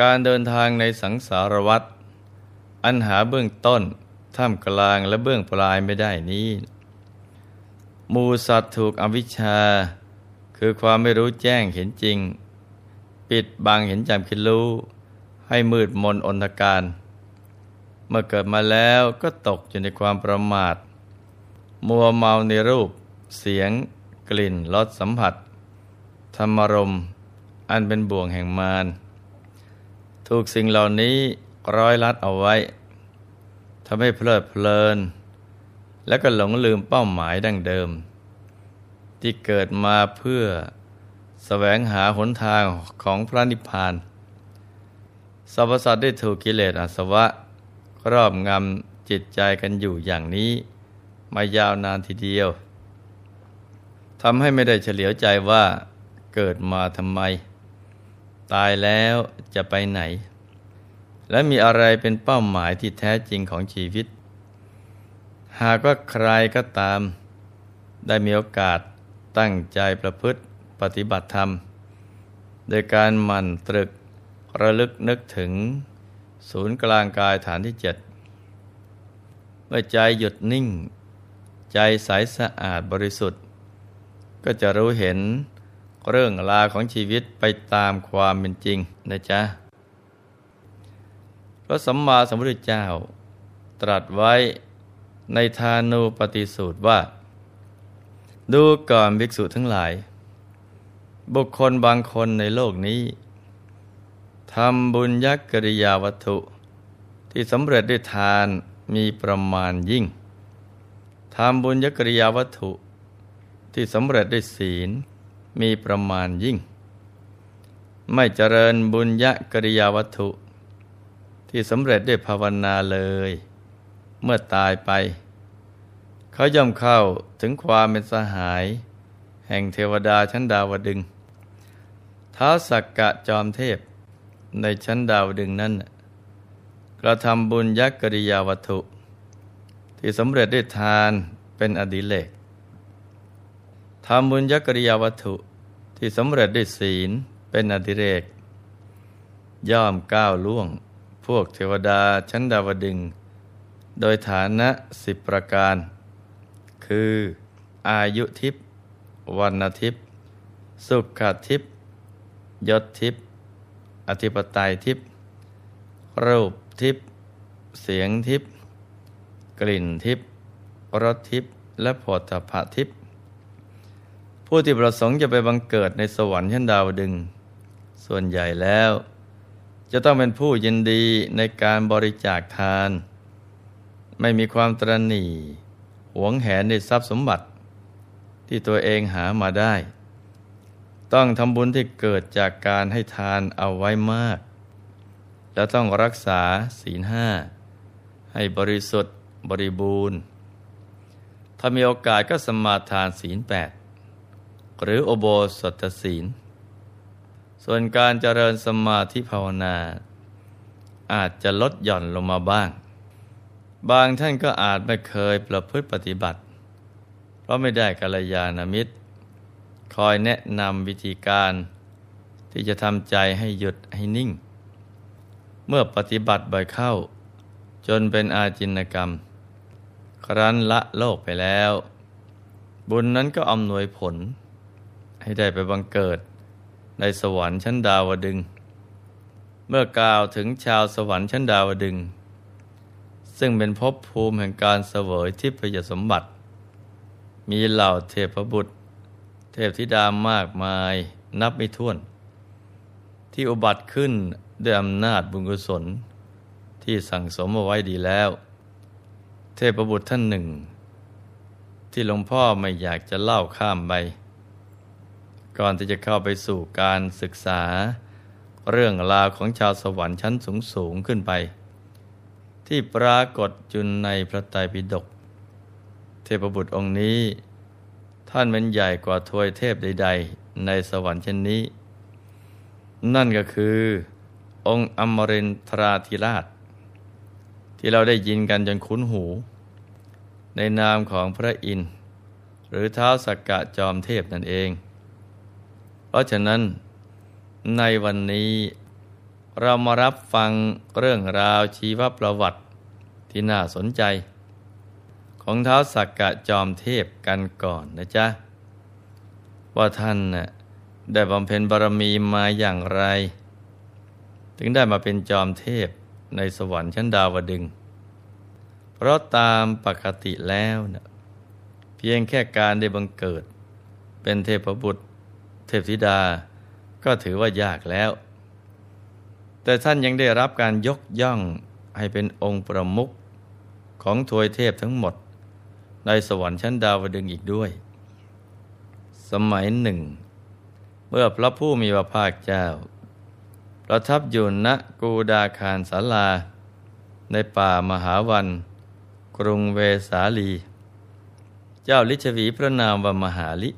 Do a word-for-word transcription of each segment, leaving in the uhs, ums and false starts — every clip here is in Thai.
การเดินทางในสังสารวัฏอันหาเบื้องต้นท่ามกลางและเบื้องปลายไม่ได้นี้หมู่สัตว์ถูกอวิชชาคือความไม่รู้แจ้งเห็นจริงปิดบังเห็นจำคิดรู้ให้มืดมนอนธการเมื่อเกิดมาแล้วก็ตกอยู่ในความประมาทมัวเมาในรูปเสียงกลิ่นรสสัมผัสธรรมารมณ์อันเป็นบ่วงแห่งมารถูกสิ่งเหล่านี้ร้อยลัดเอาไว้ทำให้เพลิดเพลินและก็หลงลืมเป้าหมายดั้งเดิมที่เกิดมาเพื่อแสวงหาหนทางของพระนิพพานสรรพสัตว์ได้ถูกกิเลสอาสวะครอบงำจิตใจกันอยู่อย่างนี้มายาวนานทีเดียวทำให้ไม่ได้เฉลียวใจว่าเกิดมาทำไมตายแล้วจะไปไหนและมีอะไรเป็นเป้าหมายที่แท้จริงของชีวิตหากว่าใครก็ตามได้มีโอกาสตั้งใจประพฤติปฏิบัติธรรมโดยการหมั่นตรึกระลึกนึกถึงศูนย์กลางกายฐานที่เจ็ดเมื่อใจหยุดนิ่งใจใสสะอาดบริสุทธิ์ก็จะรู้เห็นเรื่องราวของชีวิตไปตามความเป็นจริงนะจ๊ะพระสัมมาสัมพุทธเจ้าตรัสไว้ในทานุปฏิสูตรว่าดูก่อนภิกษุทั้งหลายบุคคลบางคนในโลกนี้ทำบุญยักกิริยาวัตถุที่สำเร็จด้วยทานมีประมาณยิ่งทำบุญยักกิริยาวัตถุที่สำเร็จด้วยศีลมีประมาณยิ่งไม่เจริญบุญยักกิริยาวัตถุที่สำเร็จด้วยภาวนาเลยเมื่อตายไปเขาย่อมเข้าถึงความเป็นสหายแห่งเทวดาชั้นดาวดึงส์ท้าวสักกะจอมเทพในชั้นดาวดึงส์นั้นกระทำบุญยักกิริยาวัตถุที่สำเร็จด้วยทานเป็นอดิเรกทำบุญยักกิริยาวัตถุที่สำเร็จด้วยศีลเป็นอดิเรกย่อมก้าวล่วงพวกเทวดาชั้นดาวดึงส์โดยฐานะสิบประการคืออายุทิพย์วันทิพย์สุขทิพย์ยศทิพย์อธิปไตยทิพย์รูปทิพย์เสียงทิพย์กลิ่นทิพย์รสทิพย์และโผฏฐัพพทิพย์ผู้ที่ประสงค์จะไปบังเกิดในสวรรค์ชั้นดาวดึงส์ส่วนใหญ่แล้วจะต้องเป็นผู้ยินดีในการบริจาคทานไม่มีความตระหนี่หวงแหนในทรัพย์สมบัติที่ตัวเองหามาได้ต้องทำบุญที่เกิดจากการให้ทานเอาไว้มากและต้องรักษาศีลห้าให้บริสุทธิ์บริบูรณ์ถ้ามีโอกาสก็สมาทานศีลแปดหรืออุโบสถศีลส่วนการเจริญสมาธิภาวนาอาจจะลดหย่อนลงมาบ้างบางท่านก็อาจไม่เคยประพฤติปฏิบัติเพราะไม่ได้กัลยาณมิตรคอยแนะนำวิธีการที่จะทำใจให้หยุดให้นิ่งเมื่อปฏิบัติบ่อยเข้าจนเป็นอาจินกรรมครั้นละโลกไปแล้วบุญนั้นก็อำนวยผลให้ได้ไปบังเกิดในสวรรค์ชั้นดาวดึงส์เมื่อกล่าวถึงชาวสวรรค์ชั้นดาวดึงส์ซึ่งเป็นภพภูมิแห่งการเสวยทิพยสมบัติมีเหล่าเทพบุตรเทพธิดามากมายนับไม่ถ้วนที่อุบัติขึ้นด้วยอำนาจบุญกุศลที่สั่งสมเอาไว้ดีแล้วเทพบุตรท่านหนึ่งที่หลวงพ่อไม่อยากจะเล่าข้ามไปก่อนที่จะเข้าไปสู่การศึกษาเรื่องราวของชาวสวรรค์ชั้นสูงๆขึ้นไปที่ปรากฏจุนในพระไตรปิฎกเทพบุตรองค์นี้ท่านเป็นใหญ่กว่าทวยเทพใดๆในสวรรค์เช่นนี้นั่นก็คือองค์อมรินทราธิราชที่เราได้ยินกันจนคุ้นหูในนามของพระอินทร์หรือท้าวสักกะจอมเทพนั่นเองเพราะฉะนั้นในวันนี้ เรามารับฟังเรื่องราวชีวประวัติที่น่าสนใจของท้าวสักกะจอมเทพกันก่อนนะจ๊ะว่าท่านน่ะได้บำเพ็ญบารมีมาอย่างไรถึงได้มาเป็นจอมเทพในสวรรค์ชั้นดาวดึงส์เพราะตามปกติแล้วนะเพียงแค่การได้บังเกิดเป็นเทพบุตรเทพธิดาก็ถือว่ายากแล้วแต่ท่านยังได้รับการยกย่องให้เป็นองค์ประมุขของทวยเทพทั้งหมดในสวรรค์ชั้นดาวดึงส์อีกด้วยสมัยหนึ่งเมื่อพระผู้มีพระภาคเจ้าประทับอยู่ณกูดาคารศาลาในป่ามหาวันกรุงเวสาลีเจ้าลิชวีพระนามว่ามหาลิ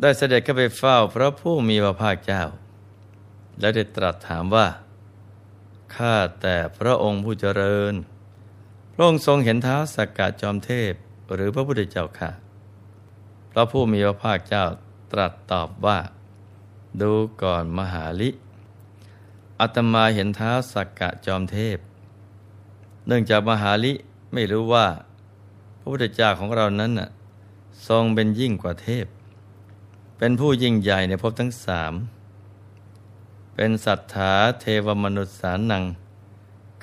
ได้เสด็จเข้าไปเฝ้าพระผู้มีพระภาคเจ้าและได้ตรัสถามว่าข้าแต่พระองค์ผู้เจริญพระองค์ทรงเห็นท้าวสักกะจอมเทพหรือพระพุทธเจ้าค่ะพระผู้มีพระภาคเจ้าตรัสตอบว่าดูก่อนมหาลิอาตมาเห็นท้าวสักกะจอมเทพเนื่องจากมหาลิไม่รู้ว่าพระพุทธเจ้าของเรานั้นน่ะทรงเป็นยิ่งกว่าเทพเป็นผู้ยิ่งใหญ่ในภพทั้งสามเป็นสัทธาเทวมนุษย์สานัง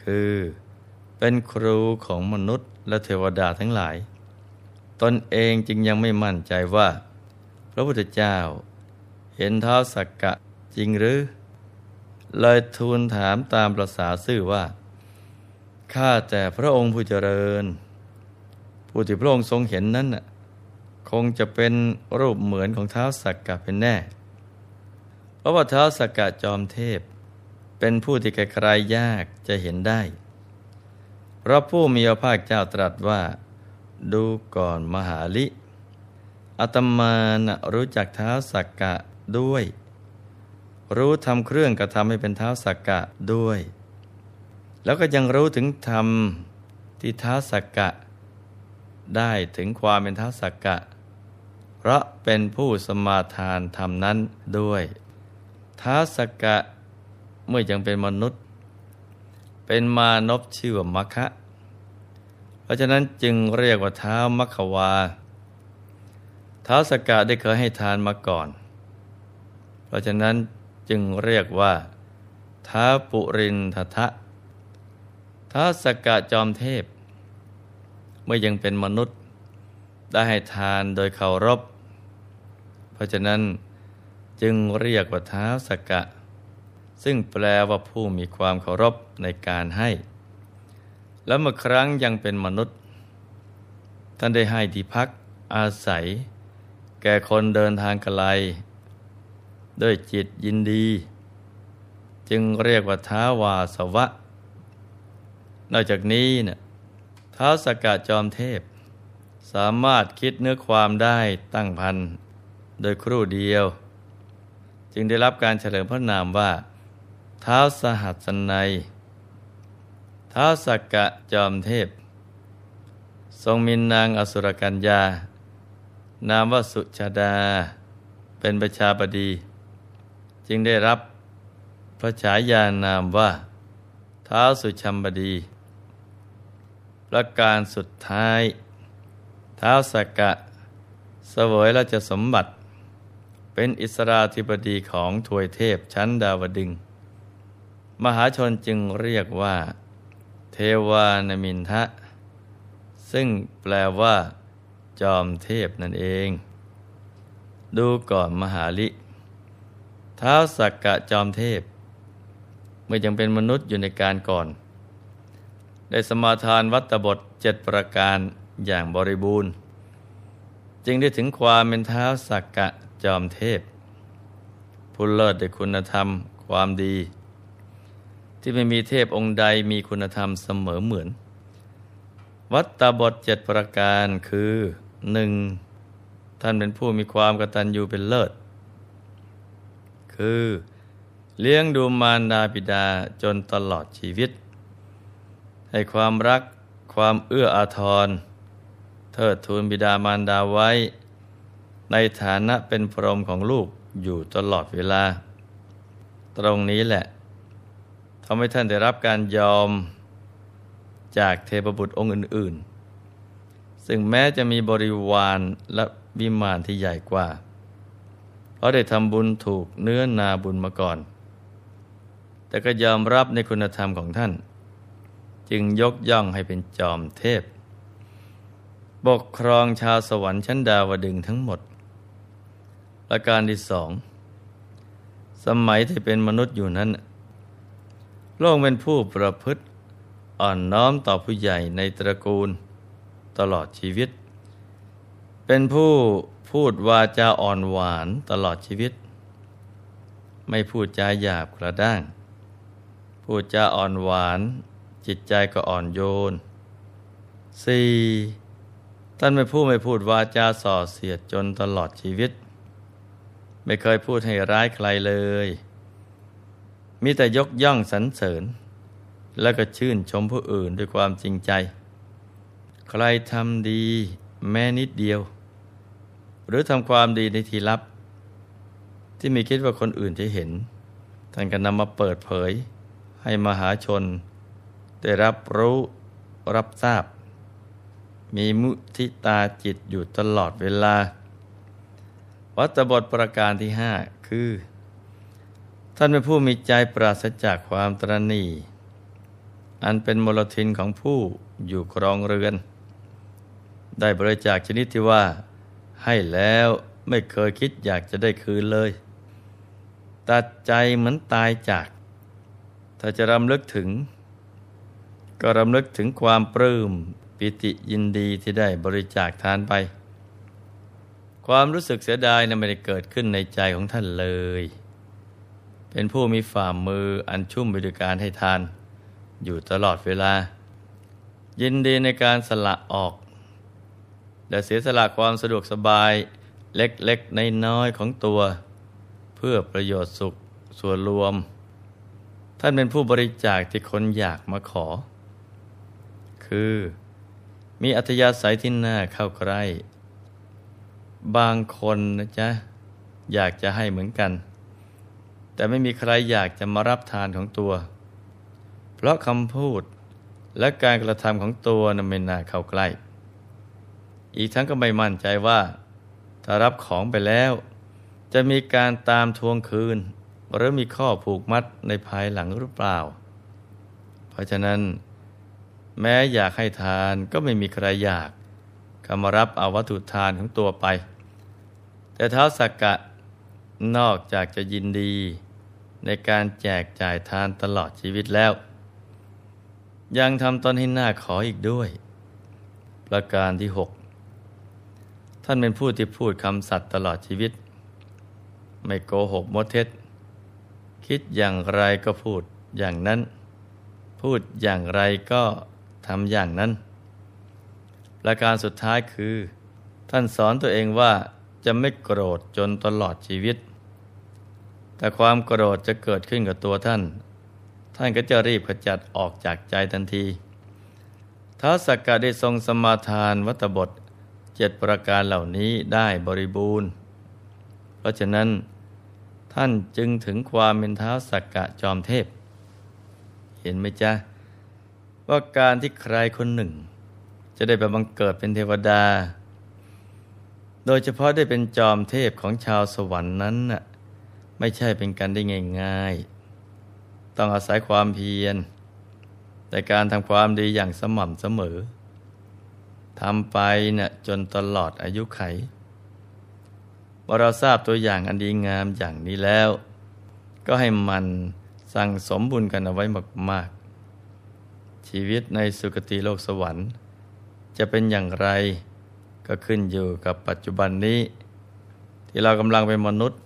คือเป็นครูของมนุษย์และเทวดาทั้งหลายตนเองจึงยังไม่มั่นใจว่าพระพุทธเจ้าเห็นท้าวสักกะจริงหรือเลยทูลถามตามประสาซื่อว่าข้าแต่พระองค์ผู้เจริญผู้ที่พระองค์ทรงเห็นนั้นน่ะคงจะเป็นรูปเหมือนของท้าวสักกะเป็นแน่เพราะว่าท้าวสักกะจอมเทพเป็นผู้ที่ใครๆยากจะเห็นได้เพราะผู้มีพระภาคเจ้าตรัสว่าดูก่อนมหาลิอาตมานะรู้จักท้าวสักกะด้วยรู้ทำเครื่องกระทำให้เป็นท้าวสักกะด้วยแล้วก็ยังรู้ถึงธรรมที่ท้าวสักกะได้ถึงความเป็นท้าวสักกะเพราะเป็นผู้สมาทานธรรมนั้นด้วยท้าวสักกะเมื่อยังเป็นมนุษย์เป็นมานพชื่อว่ามัคคะเพราะฉะนั้นจึงเรียกว่าท้าวมัคควาท้าวสักกะได้เคยให้ทานมาก่อนเพราะฉะนั้นจึงเรียกว่าท้าวปุรินททะท้าวสักกะจอมเทพเมื่อยังเป็นมนุษย์ได้ให้ทานโดยเคารพเพราะฉะนั้นจึงเรียกว่าท้าวสักกะซึ่งแปลว่าผู้มีความเคารพในการให้และเมื่อครั้งยังเป็นมนุษย์ท่านได้ให้ที่พักอาศัยแก่คนเดินทางไกลด้วยจิตยินดีจึงเรียกว่าท้าววาสวะนอกจากนี้นะท้าวสักกะจอมเทพสามารถคิดเนื้อความได้ตั้งพันโดยครู่เดียวจึงได้รับการเฉลิมพระนามว่าท้าวสหัสนัยท้าวสักกะจอมเทพทรงมีนางอสุรกัญญานามว่าสุชาดาเป็นประชาบดีจึงได้รับพระฉายานามว่าท้าวสุชัมบดีประการสุดท้ายท้าวสักกะเสวยราชสมบัติเป็นอิสราธิปดีของทวยเทพชั้นดาวดึงส์มหาชนจึงเรียกว่าเทวานมินทะซึ่งแปลว่าจอมเทพนั่นเองดูก่อนมหาลิท้าวสักกะจอมเทพเมื่อยังเป็นมนุษย์อยู่ในการก่อนได้สมาทานวัตตบทเจ็ดประการอย่างบริบูรณ์จึงได้ถึงความเป็นท้าวสักกะจอมเทพผู้เลิศด้วยคุณธรรมความดีที่ไม่มีเทพองค์ใดมีคุณธรรมเสมอเหมือนวัตตบทเจ็ดประการคือหนึ่งท่านเป็นผู้มีความกตัญญูเป็นเลิศคือเลี้ยงดูมารดาบิดาจนตลอดชีวิตให้ความรักความเอื้ออาทรเทิดทูนบิดามารดาไว้ในฐานะเป็นพรหมของลูกอยู่ตลอดเวลาตรงนี้แหละ ทำให้ท่านได้รับการยอมจากเทพบุตรองค์อื่นๆซึ่งแม้จะมีบริวารและวิมานที่ใหญ่กว่าเพราะได้ทำบุญถูกเนื้อนาบุญมาก่อนแต่ก็ยอมรับในคุณธรรมของท่านจึงยกย่องให้เป็นจอมเทพปกครองชาวสวรรค์ชั้นดาวดึงส์ทั้งหมดประการที่สองสมัยที่เป็นมนุษย์อยู่นั้นโลกเป็นผู้ประพฤติอ่อนน้อมต่อผู้ใหญ่ในตระกูลตลอดชีวิตเป็นผู้พูดวาจาอ่อนหวานตลอดชีวิตไม่พูดจาหยาบกระด้างพูดจาอ่อนหวานจิตใจก็อ่อนโยนสี่ท่านไม่พูดไม่พูดวาจาส่อเสียดจนตลอดชีวิตไม่เคยพูดให้ร้ายใครเลยมีแต่ยกย่องสรรเสริญแล้วก็ชื่นชมผู้อื่นด้วยความจริงใจใครทำดีแม้นิดเดียวหรือทำความดีในที่ลับที่ไม่คิดว่าคนอื่นจะเห็นท่านก็นำมาเปิดเผยให้มหาชนได้รับรู้รับทราบมีมุทิตาจิตอยู่ตลอดเวลาวัตถบทประการที่ห้าคือท่านเป็นผู้มีใจปราศจากความตระหนี่อันเป็นมลทินของผู้อยู่ครองเรือนได้บริจาคชนิดที่ว่าให้แล้วไม่เคยคิดอยากจะได้คืนเลยตัดใจเหมือนตายจากถ้าจะรำลึกถึงก็รำลึกถึงความปลื้มปิติยินดีที่ได้บริจาคทานไปความรู้สึกเสียดายนั้นไม่ได้เกิดขึ้นในใจของท่านเลยเป็นผู้มีฝ่ามืออันชุ่มไปด้วยการให้ทานอยู่ตลอดเวลายินดีในการสละออกและเสียสละความสะดวกสบายเล็กๆน้อยๆของตัวเพื่อประโยชน์สุขส่วนรวมท่านเป็นผู้บริจาคที่คนอยากมาขอคือมีอัธยาศัยที่น่าเข้าใกล้บางคนนะจ๊ะอยากจะให้เหมือนกันแต่ไม่มีใครอยากจะมารับทานของตัวเพราะคำพูดและการกระทำของตัวนั้นไม่น่าเข้าใกล้อีกทั้งก็ไม่มั่นใจว่าถ้ารับของไปแล้วจะมีการตามทวงคืนหรือมีข้อผูกมัดในภายหลังหรือเปล่าเพราะฉะนั้นแม้อยากให้ทานก็ไม่มีใครอยากเข้ามารับเอาวัตถุทานของตัวไปแต่ท้าวสักกะนอกจากจะยินดีในการแจกจ่ายทานตลอดชีวิตแล้วยังทำตนให้น่าขออีกด้วยประการที่หกท่านเป็นผู้ที่พูดคำสัตย์ตลอดชีวิตไม่โกหกมดเท็จคิดอย่างไรก็พูดอย่างนั้นพูดอย่างไรก็ทำอย่างนั้นประการสุดท้ายคือท่านสอนตัวเองว่าจะไม่โกรธจนตลอดชีวิตแต่ความโกรธจะเกิดขึ้นกับตัวท่านท่านก็จะรีบขจัดออกจากใจทันทีท้าวสักกะได้ทรงสมาทานวัตถบทเจ็ดประการเหล่านี้ได้บริบูรณ์เพราะฉะนั้นท่านจึงถึงความเป็นท้าวสักกะจอมเทพเห็นไหมจ๊ะว่าการที่ใครคนหนึ่งจะได้ไปบังเกิดเป็นเทวดาโดยเฉพาะได้เป็นจอมเทพของชาวสวรรค์นั้นน่ะไม่ใช่เป็นการได้ง่ายๆต้องอาศัยความเพียรแต่การทำความดีอย่างสม่ำเสมอทำไปเนี่ยจนตลอดอายุไขเมื่อเราทราบตัวอย่างอันดีงามอย่างนี้แล้วก็ให้มันสั่งสมบุญกันเอาไว้มากๆชีวิตในสุคติโลกสวรรค์จะเป็นอย่างไรก็ขึ้นอยู่กับปัจจุบันนี้ที่เรากำลังเป็นมนุษย์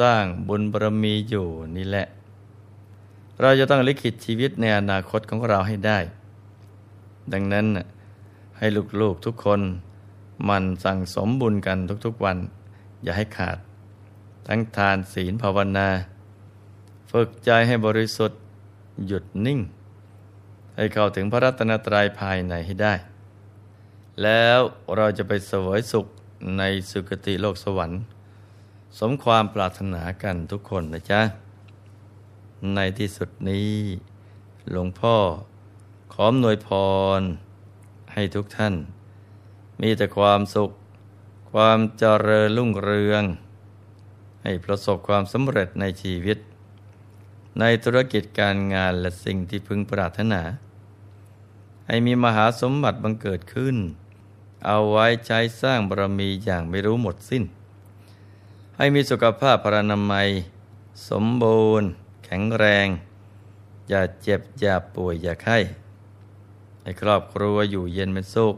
สร้างบุญบารมีอยู่นี่แหละเราจะต้องลิขิตชีวิตในอนาคตของเราให้ได้ดังนั้นให้ลูกๆทุกคนมันสั่งสมบุญกันทุกๆวันอย่าให้ขาดทั้งทานศีลภาวนาฝึกใจให้บริสุทธิ์หยุดนิ่งให้เข้าถึงพระรัตนตรัยภายในให้ได้แล้วเราจะไปเสวยสุขในสุคติโลกสวรรค์สมความปรารถนากันทุกคนนะจ๊ะในที่สุดนี้ หลวงพ่อขออำนวยพรให้ทุกท่านมีแต่ความสุขความเจริญรุ่งเรืองให้ประสบความสำเร็จในชีวิตในธุรกิจการงานและสิ่งที่พึงปรารถนาให้มีมหาสมบัติบังเกิดขึ้นเอาไว้ใช้สร้างบารมีอย่างไม่รู้หมดสิ้นให้มีสุขภาพพรรณนามัยสมบูรณ์แข็งแรงอย่าเจ็บอย่าป่วยอย่าไข้ให้ครอบครัวอยู่เย็นเป็นสุข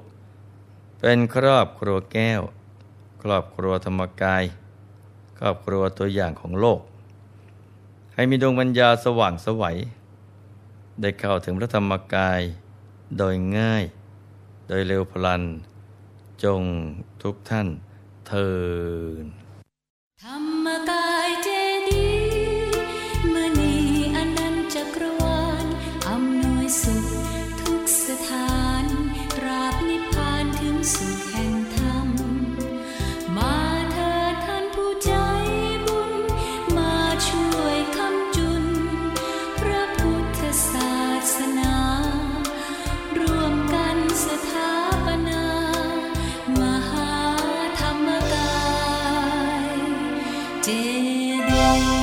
เป็นครอบครัวแก้วครอบครัวธรรมกายครอบครัวตัวอย่างของโลกให้มีดวงปัญญาสว่างไสวได้เข้าถึงพระธรรมกายโดยง่ายโดยเร็วพลันจงทุกท่านเทอญธรรมกายเจดีย์มณีอนันต์จักรวาลอำนวยสุขทุกสถานตราบนิพพานถึงสุขแห่งธรรมมาเถิดท่านผู้ใจบุญมาช่วยคำจุนพระพุทธศาสนาร่วมกันสถาปนามหาธรรมกายเจดีย์